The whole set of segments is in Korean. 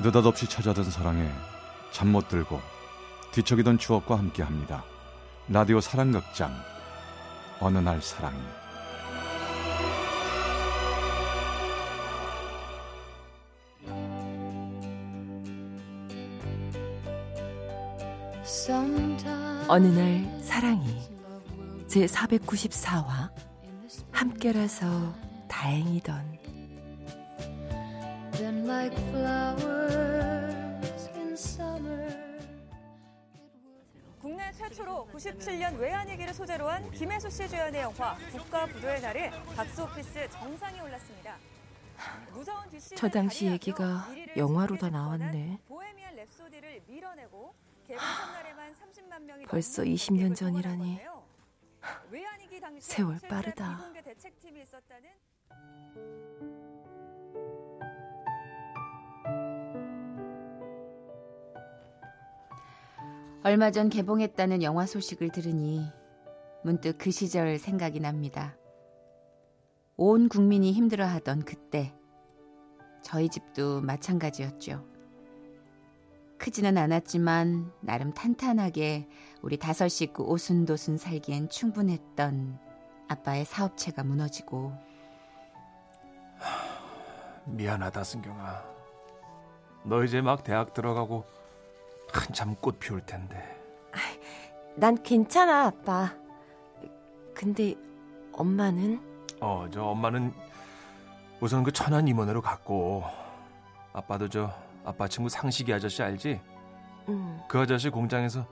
느닷없이 찾아든 사랑에 잠 못 들고 뒤척이던 추억과 함께합니다. 라디오 사랑극장 어느날 사랑이. 어느날 사랑이 제494화 함께라서 다행이던. 국내 최초로 97년 외환위기를 소재로 한 김혜수 씨 주연의 영화 국가부도의 날에 박스오피스 정상에 올랐습니다. 저 당시 얘기가 영화로 다 나왔네. 보헤미안 랩소디를 밀어내고 개봉한 날에만 30만 명이 벌써 20년 전이라니. 세월 빠르다. 얼마 전 개봉했다는 영화 소식을 들으니 문득 그 시절 생각이 납니다. 온 국민이 힘들어하던 그때 저희 집도 마찬가지였죠. 크지는 않았지만 나름 탄탄하게 우리 다섯 식구 오순도순 살기엔 충분했던 아빠의 사업체가 무너지고. 미안하다 승경아. 너 이제 막 대학 들어가고 한참 꽃 피울 텐데. 난 괜찮아 아빠. 근데 엄마는? 저 엄마는 우선 그 천안 임원으로 갔고, 아빠도 저 아빠 친구 상식이 아저씨 알지? 응. 그 아저씨 공장에서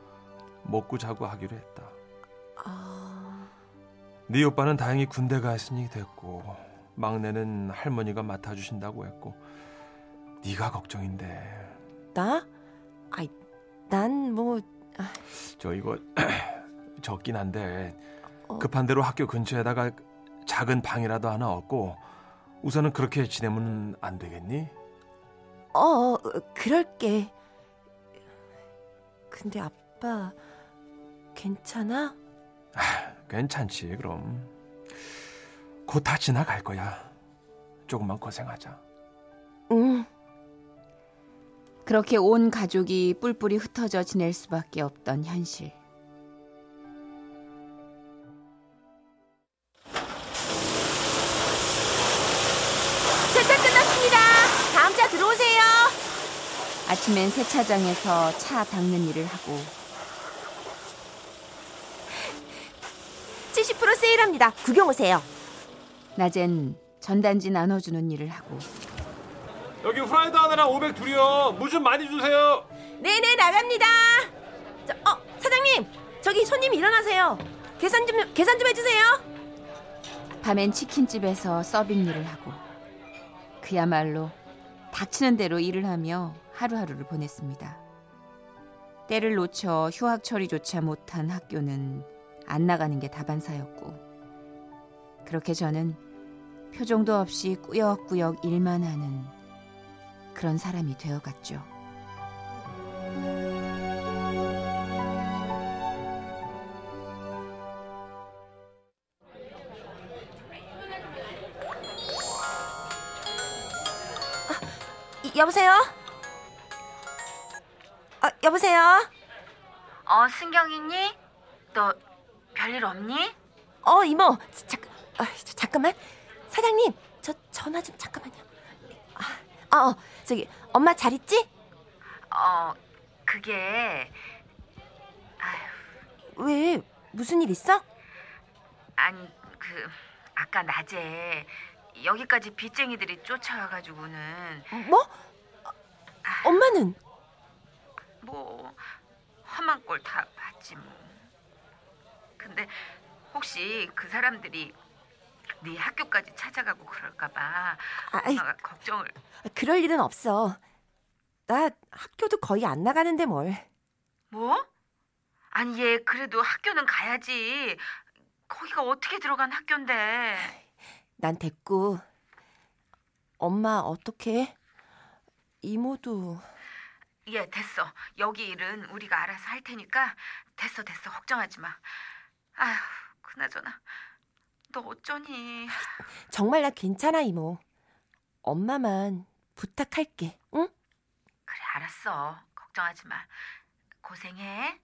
먹고 자고 하기로 했다. 네 오빠는 다행히 군대 가 있으니 됐고, 막내는 할머니가 맡아주신다고 했고. 네가 걱정인데. 나? 난 뭐... 저 이거 적긴 한데 급한 대로 학교 근처에다가 작은 방이라도 하나 얻고 우선은 그렇게 지내면 안 되겠니? 그럴게. 근데 아빠 괜찮아? 괜찮지 그럼. 곧 다 지나갈 거야. 조금만 고생하자. 응. 그렇게 온 가족이 뿔뿔이 흩어져 지낼 수밖에 없던 현실. 세차 끝났습니다. 다음 차 들어오세요. 아침엔 세차장에서 차 닦는 일을 하고. 70% 세일합니다. 구경 오세요. 낮엔 전단지 나눠주는 일을 하고. 여기 후라이드 하나랑 500 2요. 무 좀 많이 주세요. 네네 나갑니다. 사장님 저기 손님 일어나세요. 계산 좀 해주세요. 밤엔 치킨집에서 서빙 일을 하고 그야말로 닥치는 대로 일을 하며 하루하루를 보냈습니다. 때를 놓쳐 휴학 처리조차 못한 학교는 안 나가는 게 다반사였고, 그렇게 저는 표정도 없이 꾸역꾸역 일만 하는 그런 사람이 되어갔죠. 여보세요? 여보세요? 승경이니? 너 별일 없니? 이모, 잠깐만. 사장님, 저 전화 좀 잠깐만요. 저기 엄마 잘 있지? 그게... 아휴... 왜? 무슨 일 있어? 아니 그... 아까 낮에 여기까지 빚쟁이들이 쫓아와가지고는... 뭐? 엄마는? 뭐... 험한 꼴 다 봤지 뭐. 근데 혹시 그 사람들이 네 학교까지 찾아가고 그럴까봐 엄마가 걱정을. 그럴 일은 없어. 나 학교도 거의 안 나가는데 뭘. 뭐? 아니 얘 그래도 학교는 가야지. 거기가 어떻게 들어간 학교인데. 난 됐고. 엄마 어떡해? 이모도. 예 됐어. 여기 일은 우리가 알아서 할 테니까 됐어 걱정하지 마. 아휴 그나저나 너 어쩌니? 정말 나 괜찮아 이모. 엄마만 부탁할게. 응? 그래, 알았어. 걱정하지 마. 고생해.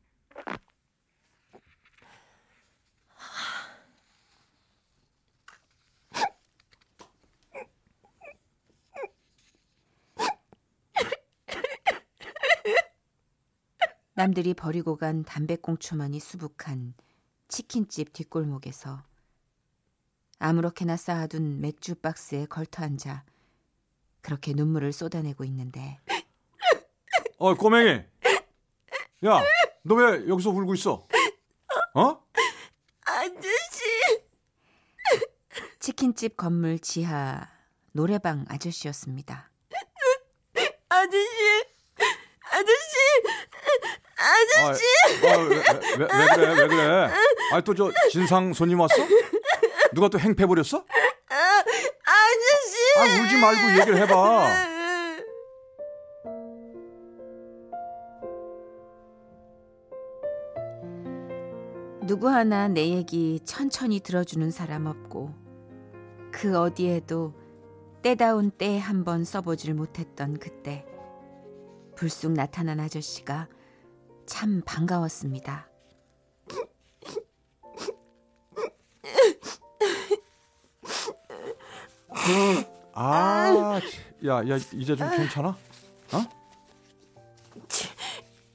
남들이 버리고 간 담배꽁초만이 수북한 치킨집 뒷골목에서 아무렇게나 쌓아둔 맥주 박스에 걸터앉아 그렇게 눈물을 쏟아내고 있는데. 꼬맹이, 야, 너 왜 여기서 울고 있어? 어? 아저씨. 치킨집 건물 지하 노래방 아저씨였습니다. 아저씨. 왜 그래? 아, 또 저 진상 손님 왔어? 누가 또 행패 부렸어? 아저씨. 아, 울지 말고 얘기를 해봐. 누구 하나 내 얘기 천천히 들어주는 사람 없고 그 어디에도 때다운 때 한 번 써보질 못했던 그때 불쑥 나타난 아저씨가 참 반가웠습니다. 야, 이제 좀 괜찮아? 어?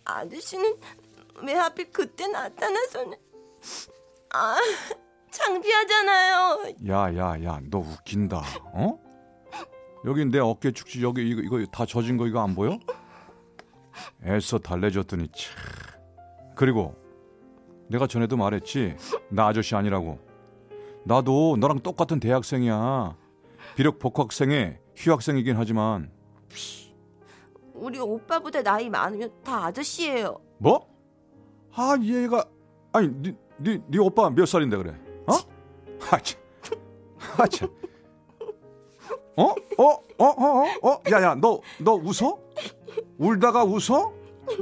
아저씨는 왜 하필 그때 나타나서? 아, 창피하잖아요. 야, 너 웃긴다. 어? 여기 내 어깨 축지 여기 이거 다 젖은 거 이거 안 보여? 애써 달래줬더니 참. 그리고 내가 전에도 말했지, 나 아저씨 아니라고. 나도 너랑 똑같은 대학생이야. 비록 복학생에 휴학생이긴 하지만. 우리 오빠보다 나이 많으면 다 아저씨예요. 뭐? 아, 얘가. 아니, 네 오빠 몇 살인데 그래? 어? 하참. 야야, 너 웃어? 울다가 웃어?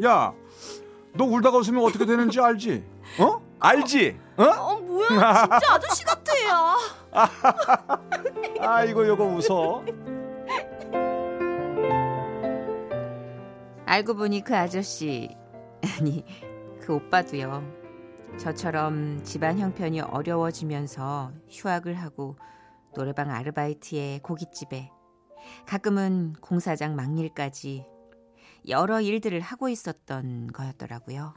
야, 너 울다가 웃으면 어떻게 되는지 알지? 어? 알지? 어? 뭐야, 진짜 아저씨 같아요. 아이고, 요거 웃어. 알고 보니 그 아저씨, 아니 그 오빠도요, 저처럼 집안 형편이 어려워지면서 휴학을 하고 노래방 아르바이트에 고깃집에 가끔은 공사장 막일까지 여러 일들을 하고 있었던 거였더라고요.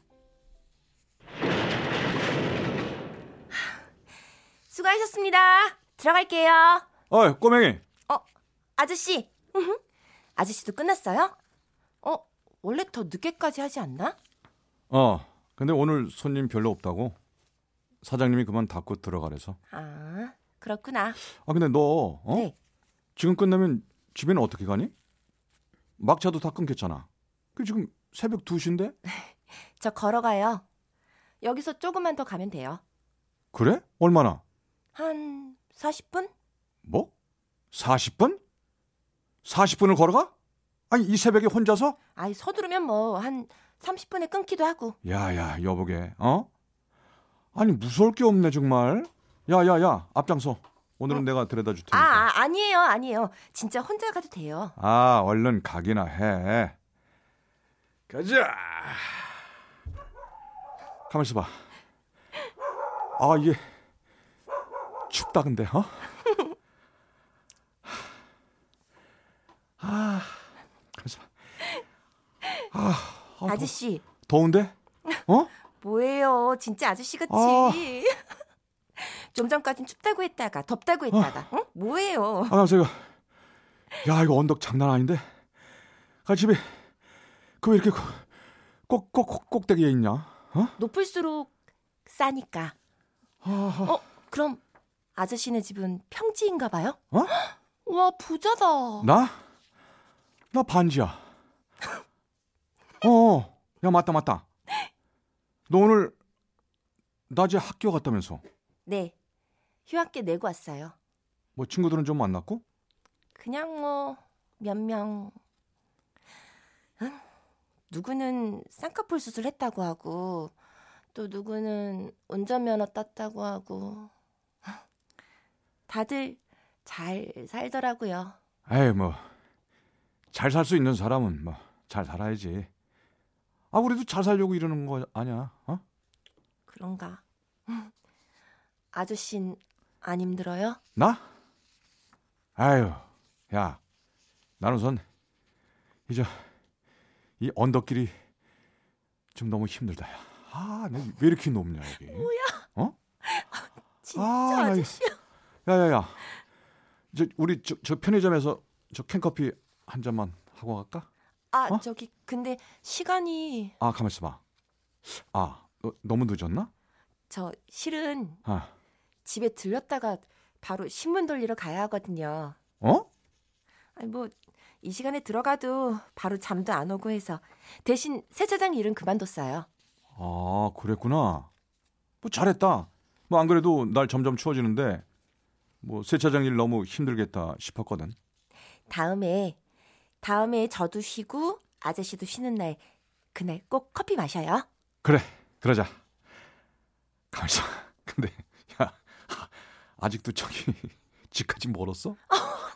수고하셨습니다. 들어갈게요. 꼬맹이. 아저씨. 아저씨도 끝났어요? 원래 더 늦게까지 하지 않나? 근데 오늘 손님 별로 없다고. 사장님이 그만 닫고 들어가래서. 아, 그렇구나. 근데 너, 네. 지금 끝나면 집에는 어떻게 가니? 막차도 다 끊겼잖아. 그 지금 새벽 2시인데? 저 걸어가요. 여기서 조금만 더 가면 돼요. 그래? 얼마나? 한 40분? 뭐? 40분? 40분을 걸어가? 아니, 이 새벽에 혼자서? 아니, 서두르면 뭐 한 30분에 끊기도 하고. 야야, 여보게. 아니, 무서울 게 없네 정말. 야야야, 앞장서. 오늘은 내가 데려다 줄 테니까. 아니에요. 진짜 혼자 가도 돼요. 아, 얼른 가기나 해. 가자. 가만 있어봐. 아, 이게 춥다 근데, 어? 아, 가만 있어봐. 아, 아저씨. 더운데? 뭐예요, 진짜 아저씨 같지. 좀 전까진 춥다고 했다가 덥다고 했다가. 응? 뭐예요? 야, 이거 언덕 장난 아닌데? 집이 그 왜 이렇게 꼭대기에 있냐? 높을수록 싸니까. 그럼 아저씨네 집은 평지인가 봐요? 와, 부자다. 나 반지야. 야, 맞다. 너 오늘 낮에 학교 갔다면서? 네, 휴학계 내고 왔어요. 뭐 친구들은 좀 만났고? 그냥 뭐 몇 명. 응? 누구는 쌍꺼풀 수술했다고 하고 또 누구는 운전면허 땄다고 하고. 다들 잘 살더라고요. 에이, 뭐 잘 살 수 있는 사람은 뭐 잘 살아야지. 아, 우리도 잘 살려고 이러는 거 아니야? 어? 그런가? 아저씨는 안 힘들어요? 나? 아유, 야, 난 우선 이제 이 언덕길이 좀 너무 힘들다. 야. 아, 너 왜 이렇게 높냐 여기? 뭐야? 어? 진짜 아, 아저씨야. 야야야, 이제 우리 저 편의점에서 저 캔커피 한 잔만 하고 갈까? 아, 어? 저기 근데 시간이. 아, 가만 있어봐. 아, 너무 늦었나? 저 실은 아. 집에 들렸다가 바로 신문 돌리러 가야 하거든요. 어? 아니 뭐 이 시간에 들어가도 바로 잠도 안 오고 해서 대신 세차장 일은 그만뒀어요. 아, 그랬구나. 뭐 잘했다. 뭐 안 그래도 날 점점 추워지는데 뭐 세차장 일 너무 힘들겠다 싶었거든. 다음에 저도 쉬고 아저씨도 쉬는 날 그날 꼭 커피 마셔요. 그래, 그러자. 가만 있어. 근데 야, 아직도 저기 집까지 멀었어?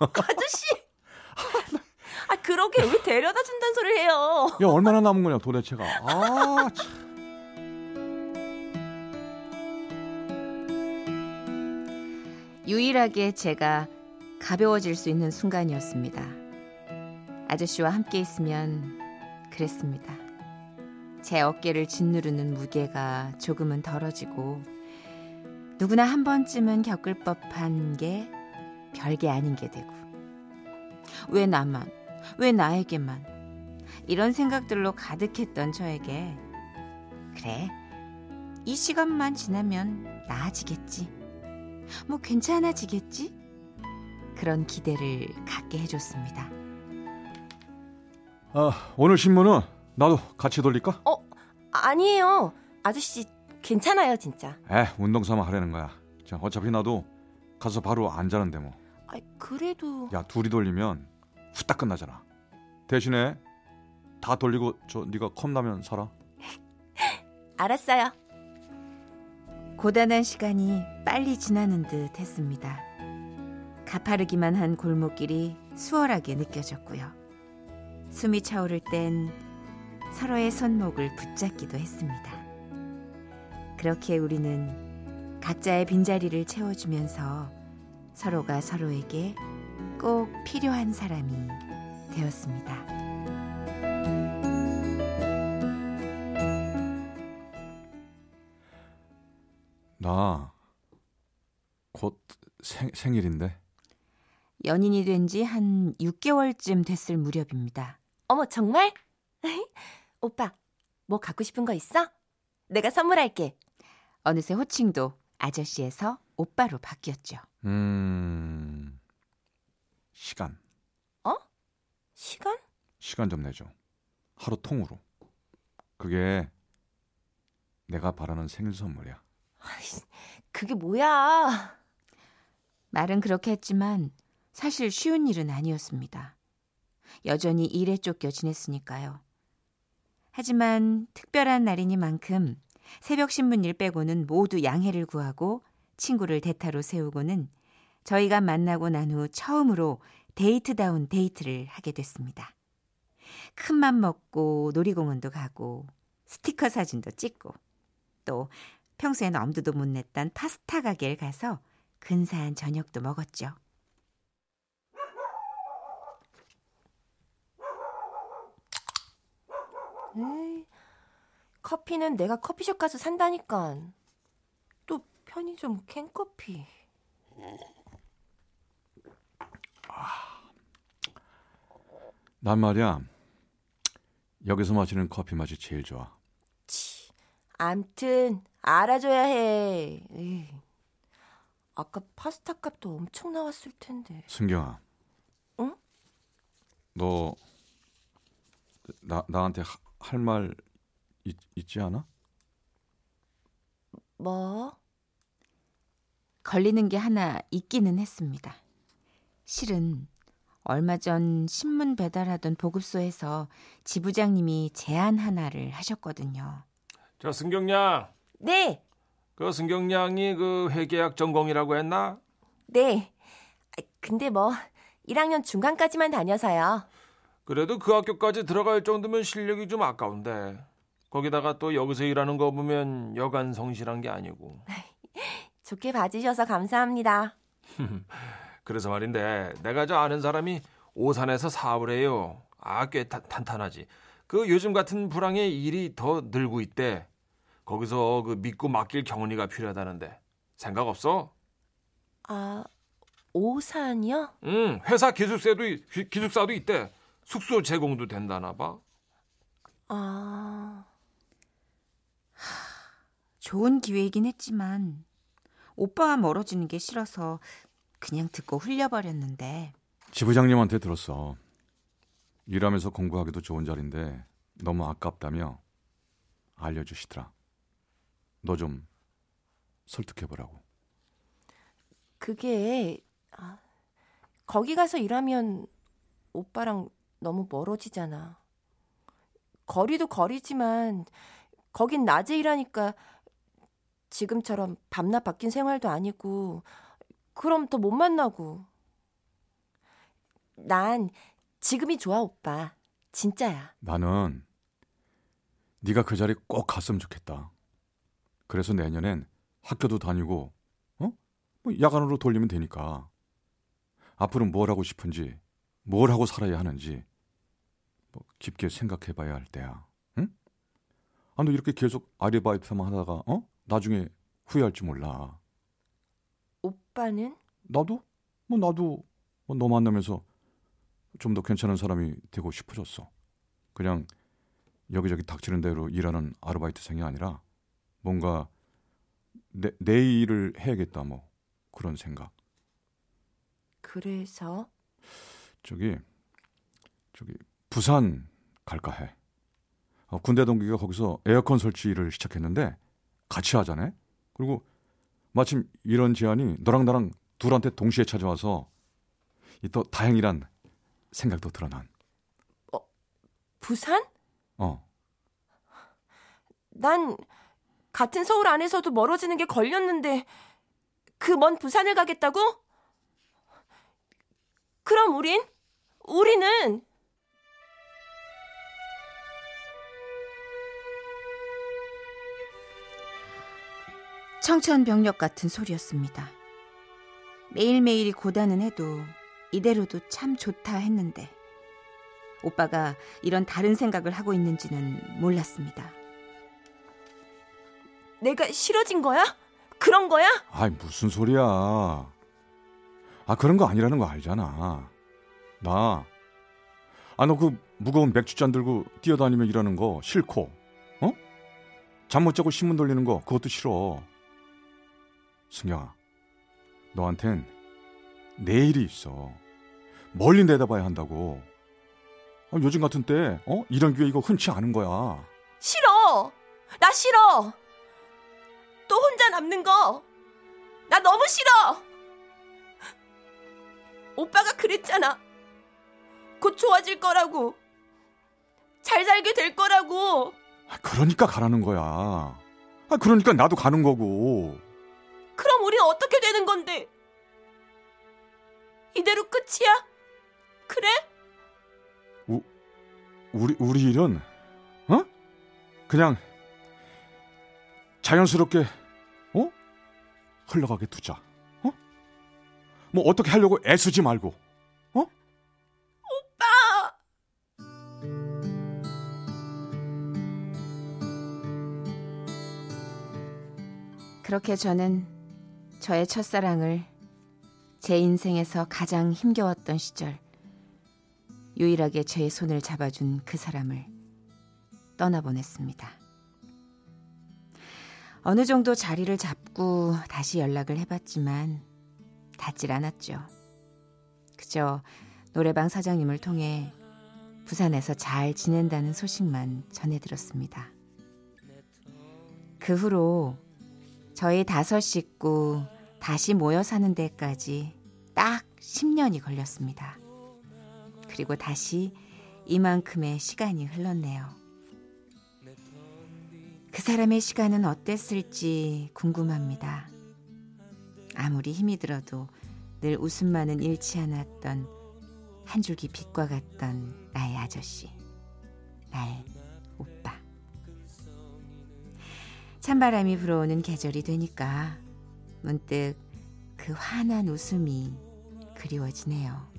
아저씨. 아, 그러게 왜 데려다 준다는 소리를 해요? 야, 얼마나 남은 거냐 도대체가. 아, 참. 유일하게 제가 가벼워질 수 있는 순간이었습니다. 아저씨와 함께 있으면 그랬습니다. 제 어깨를 짓누르는 무게가 조금은 덜어지고 누구나 한 번쯤은 겪을 법한 게 별게 아닌 게 되고 왜 나만, 왜 나에게만 이런 생각들로 가득했던 저에게 그래, 이 시간만 지나면 나아지겠지, 뭐 괜찮아지겠지 그런 기대를 갖게 해줬습니다. 아, 오늘 신문은 나도 같이 돌릴까? 아니에요. 아저씨 괜찮아요 진짜. 운동삼아 하려는 거야. 자, 어차피 나도 가서 바로 안 자는데 뭐. 아, 그래도. 야, 둘이 돌리면 후딱 끝나잖아. 대신에 다 돌리고 저 네가 컵라면 사라. 알았어요. 고단한 시간이 빨리 지나는 듯 했습니다. 가파르기만 한 골목길이 수월하게 느껴졌고요. 숨이 차오를 땐 서로의 손목을 붙잡기도 했습니다. 그렇게 우리는 각자의 빈자리를 채워주면서 서로가 서로에게 꼭 필요한 사람이 되었습니다. 나 곧 생일인데. 연인이 된 지 한 6개월쯤 됐을 무렵입니다. 어머, 정말? 오빠, 뭐 갖고 싶은 거 있어? 내가 선물할게. 어느새 호칭도 아저씨에서 오빠로 바뀌었죠. 시간. 어? 시간? 시간 좀 내줘. 하루 통으로. 그게 내가 바라는 생일 선물이야. 그게 뭐야? 말은 그렇게 했지만 사실 쉬운 일은 아니었습니다. 여전히 일에 쫓겨 지냈으니까요. 하지만 특별한 날이니만큼 새벽 신문일 빼고는 모두 양해를 구하고 친구를 대타로 세우고는 저희가 만나고 난 후 처음으로 데이트다운 데이트를 하게 됐습니다. 큰 맘 먹고 놀이공원도 가고 스티커 사진도 찍고 또 평소엔 엄두도 못 냈던 파스타 가게를 가서 근사한 저녁도 먹었죠. 에이, 커피는 내가 커피숍 가서 산다니까. 또 편의점 캔커피. 난 말이야 여기서 마시는 커피 맛이 제일 좋아. 암튼 알아줘야 해. 에이, 아까 파스타 값도 엄청 나왔을 텐데. 승경아. 응? 너 나한테 할 말 있지 않아? 뭐? 걸리는 게 하나 있기는 했습니다. 실은 얼마 전 신문 배달하던 보급소에서 지부장님이 제안 하나를 하셨거든요. 저 승경양. 네. 그 승경양이 그 회계학 전공이라고 했나? 네. 근데 뭐 1학년 중간까지만 다녀서요. 그래도 그 학교까지 들어갈 정도면 실력이 좀 아까운데 거기다가 또 여기서 일하는 거 보면 여간 성실한 게 아니고. 좋게 봐주셔서 감사합니다. 그래서 말인데 내가 저 아는 사람이 오산에서 사업을 해요. 아, 꽤 탄탄하지. 그 요즘 같은 불황에 일이 더 늘고 있대. 거기서 그 믿고 맡길 경은이가 필요하다는데 생각 없어? 아, 오산이요? 응, 회사 기숙사도 있대. 숙소 제공도 된다나 봐. 아, 좋은 기회이긴 했지만 오빠와 멀어지는 게 싫어서 그냥 듣고 흘려버렸는데. 지부장님한테 들었어. 일하면서 공부하기도 좋은 자리인데 너무 아깝다며 알려주시더라. 너 좀 설득해보라고. 그게 거기 가서 일하면 오빠랑 너무 멀어지잖아. 거리도 거리지만 거긴 낮에 일하니까 지금처럼 밤낮 바뀐 생활도 아니고 그럼 더 못 만나고. 난 지금이 좋아, 오빠. 진짜야. 나는 네가 그 자리 꼭 갔으면 좋겠다. 그래서 내년엔 학교도 다니고 뭐 야간으로 돌리면 되니까. 앞으로 뭘 하고 싶은지, 뭘 하고 살아야 하는지 뭐 깊게 생각해봐야 할 때야. 응? 아, 너 이렇게 계속 아르바이트만 하다가 나중에 후회할지 몰라. 오빠는? 나도 너 만나면서 좀 더 괜찮은 사람이 되고 싶어졌어. 그냥 여기저기 닥치는 대로 일하는 아르바이트생이 아니라 뭔가 내 일을 해야겠다 뭐 그런 생각. 그래서? 저기 부산 갈까 해. 군대 동기가 거기서 에어컨 설치 일을 시작했는데 같이 하자네. 그리고 마침 이런 제안이 너랑 나랑 둘한테 동시에 찾아와서 또 다행이란 생각도 들어 난. 부산? 난 같은 서울 안에서도 멀어지는 게 걸렸는데 그 먼 부산을 가겠다고? 그럼 우리는 청천벽력 같은 소리였습니다. 매일매일이 고단은 해도 이대로도 참 좋다 했는데 오빠가 이런 다른 생각을 하고 있는지는 몰랐습니다. 내가 싫어진 거야? 그런 거야? 아이, 무슨 소리야. 아, 그런 거 아니라는 거 알잖아. 너 그 무거운 맥주잔 들고 뛰어다니며 일하는 거 싫고, 잠 못 자고 신문 돌리는 거 그것도 싫어. 승경아, 너한텐 내일이 있어. 멀리 내다봐야 한다고. 요즘 같은 때 이런 기회 이거 흔치 않은 거야. 싫어. 나 싫어. 또 혼자 남는 거 나 너무 싫어. 오빠가 그랬잖아. 곧 좋아질 거라고. 잘 살게 될 거라고. 그러니까 가라는 거야. 그러니까 나도 가는 거고. 그럼 우린 어떻게 되는 건데? 이대로 끝이야? 그래? 우리 일은 그냥 자연스럽게 흘러가게 두자. 뭐 어떻게 하려고 애쓰지 말고. 오빠. 그렇게 저는 저의 첫사랑을, 제 인생에서 가장 힘겨웠던 시절 유일하게 제 손을 잡아준 그 사람을 떠나보냈습니다. 어느 정도 자리를 잡고 다시 연락을 해봤지만 닿질 않았죠. 그저 노래방 사장님을 통해 부산에서 잘 지낸다는 소식만 전해들었습니다. 그 후로 저희 5 식구 다시 모여 사는 데까지 딱 10년이 걸렸습니다. 그리고 다시 이만큼의 시간이 흘렀네요. 그 사람의 시간은 어땠을지 궁금합니다. 아무리 힘이 들어도 늘 웃음만은 잃지 않았던 한 줄기 빛과 같던 나의 아저씨, 나의 오빠. 찬바람이 불어오는 계절이 되니까 문득 그 환한 웃음이 그리워지네요.